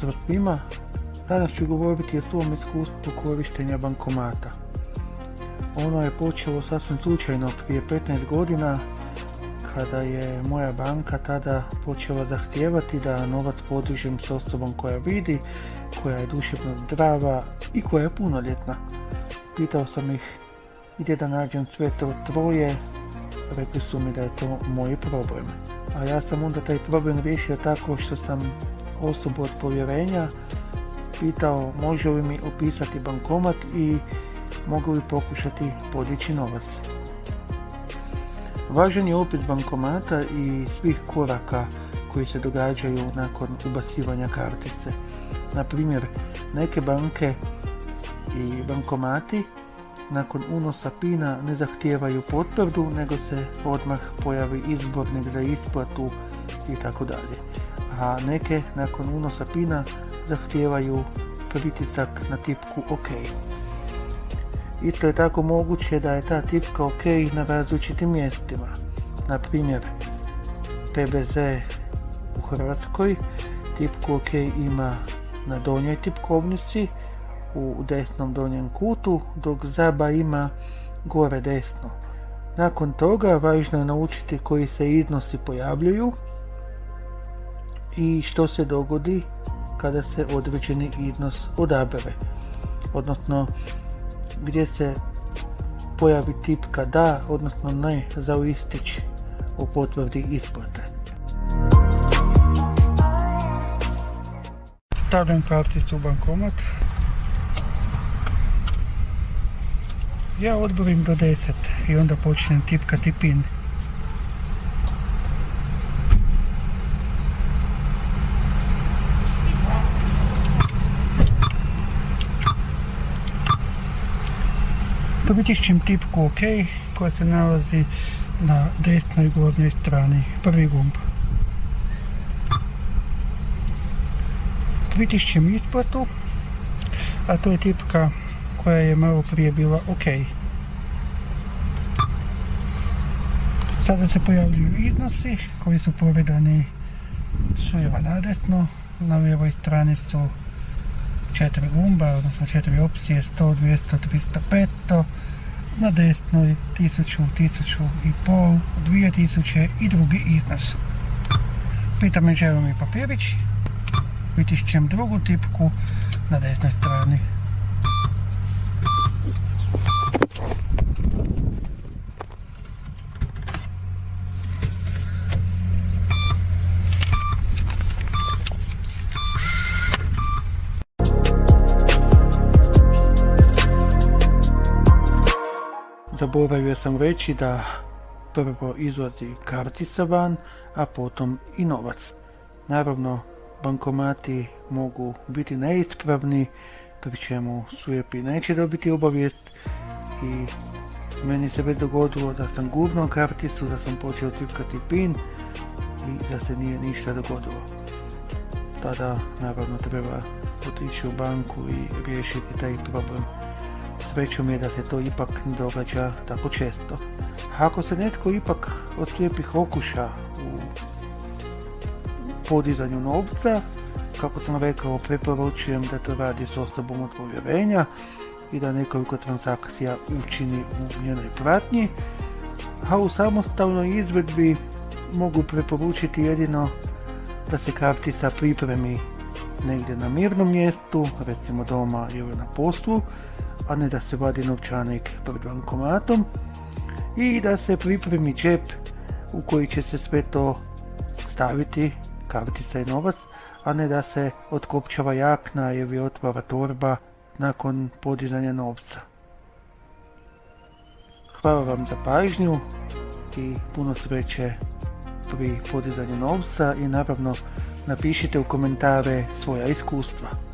Pozdrav svima, danas ću govoriti o svom iskustvu korištenja bankomata. Ono je počelo sasvim slučajno prije 15 godina kada je moja banka tada počela zahtijevati da novac podižem s osobom koja vidi, koja je duševno zdrava i koja je punoljetna. Pitao sam ih gdje da nađem sve to troje, rekli su mi da je to moj problem. A ja sam onda taj problem riješio tako što sam osobu od povjerenja pitao može li mi opisati bankomat i mogu li pokušati podići novac. Važan je opis bankomata i svih koraka koji se događaju nakon ubacivanja kartice. Na primjer, neke banke i bankomati nakon unosa PIN-a ne zahtijevaju potvrdu, nego se odmah pojavi izbornik za isplatu itd. A neke nakon unosa PIN-a zahtijevaju pritisak na tipku OK. Isto je tako moguće da je ta tipka OK na različitim mjestima. Na primjer, PBZ u Hrvatskoj tipku OK ima na donjoj tipkovnici u desnom donjem kutu, dok Zaba ima gore desno. Nakon toga važno je naučiti koji se iznosi pojavljuju i što se dogodi kada se određeni iznos odabere, odnosno gdje se pojavi tipka da, odnosno ne za listić o potvrdi isplate. Stavljam karticu u bankomat. Ja odbrojim do 10 i onda počnem tipkati PIN. Pritišćem tipku OK koja se nalazi na desnoj gornjoj strani, prvi gumb. Pritišćem isplatu, a to je tipka koja je malo prije bila OK. Sada se pojavljuju iznosi koji su povedani s lijeva na desno. Na lijevoj strani su 4 gumba, odnosno 4 opcije, 100, 200, 300, 500, na desnoj 1000, 1500, 2000 i drugi iznos. Pitam me želi mi papirić, pritišćem drugu tipku na desnoj strani. Zaboravio sam reći da prvo izlazi kartica van, a potom i novac. Naravno, bankomati mogu biti neispravni, pri čemu SUJEPI neće dobiti obavijest i meni se već dogodilo da sam gurnuo karticu, da sam počeo tipkati PIN i da se nije ništa dogodilo. Tada naravno treba otići u banku i riješiti taj problem. Srećom mi je da se to ipak ne događa tako često. A ako se netko ipak od slijepih okuša u podizanju novca, kako sam rekao, preporučujem da to radi s osobom od povjerenja i da nekoliko transakcija učini u njenoj pratnji, a u samostalnoj izvedbi mogu preporučiti jedino da se kartica pripremi negdje na mirnom mjestu, recimo doma ili na poslu, a ne da se vadi novčanik pred bankomatom, i da se pripremi džep u koji će se sve to staviti, kartica i novac, a ne da se otkopčava jakna ili otvara torba nakon podizanja novca. Hvala vam za pažnju i puno sreće pri podizanju novca i naravno napišite u komentare svoja iskustva.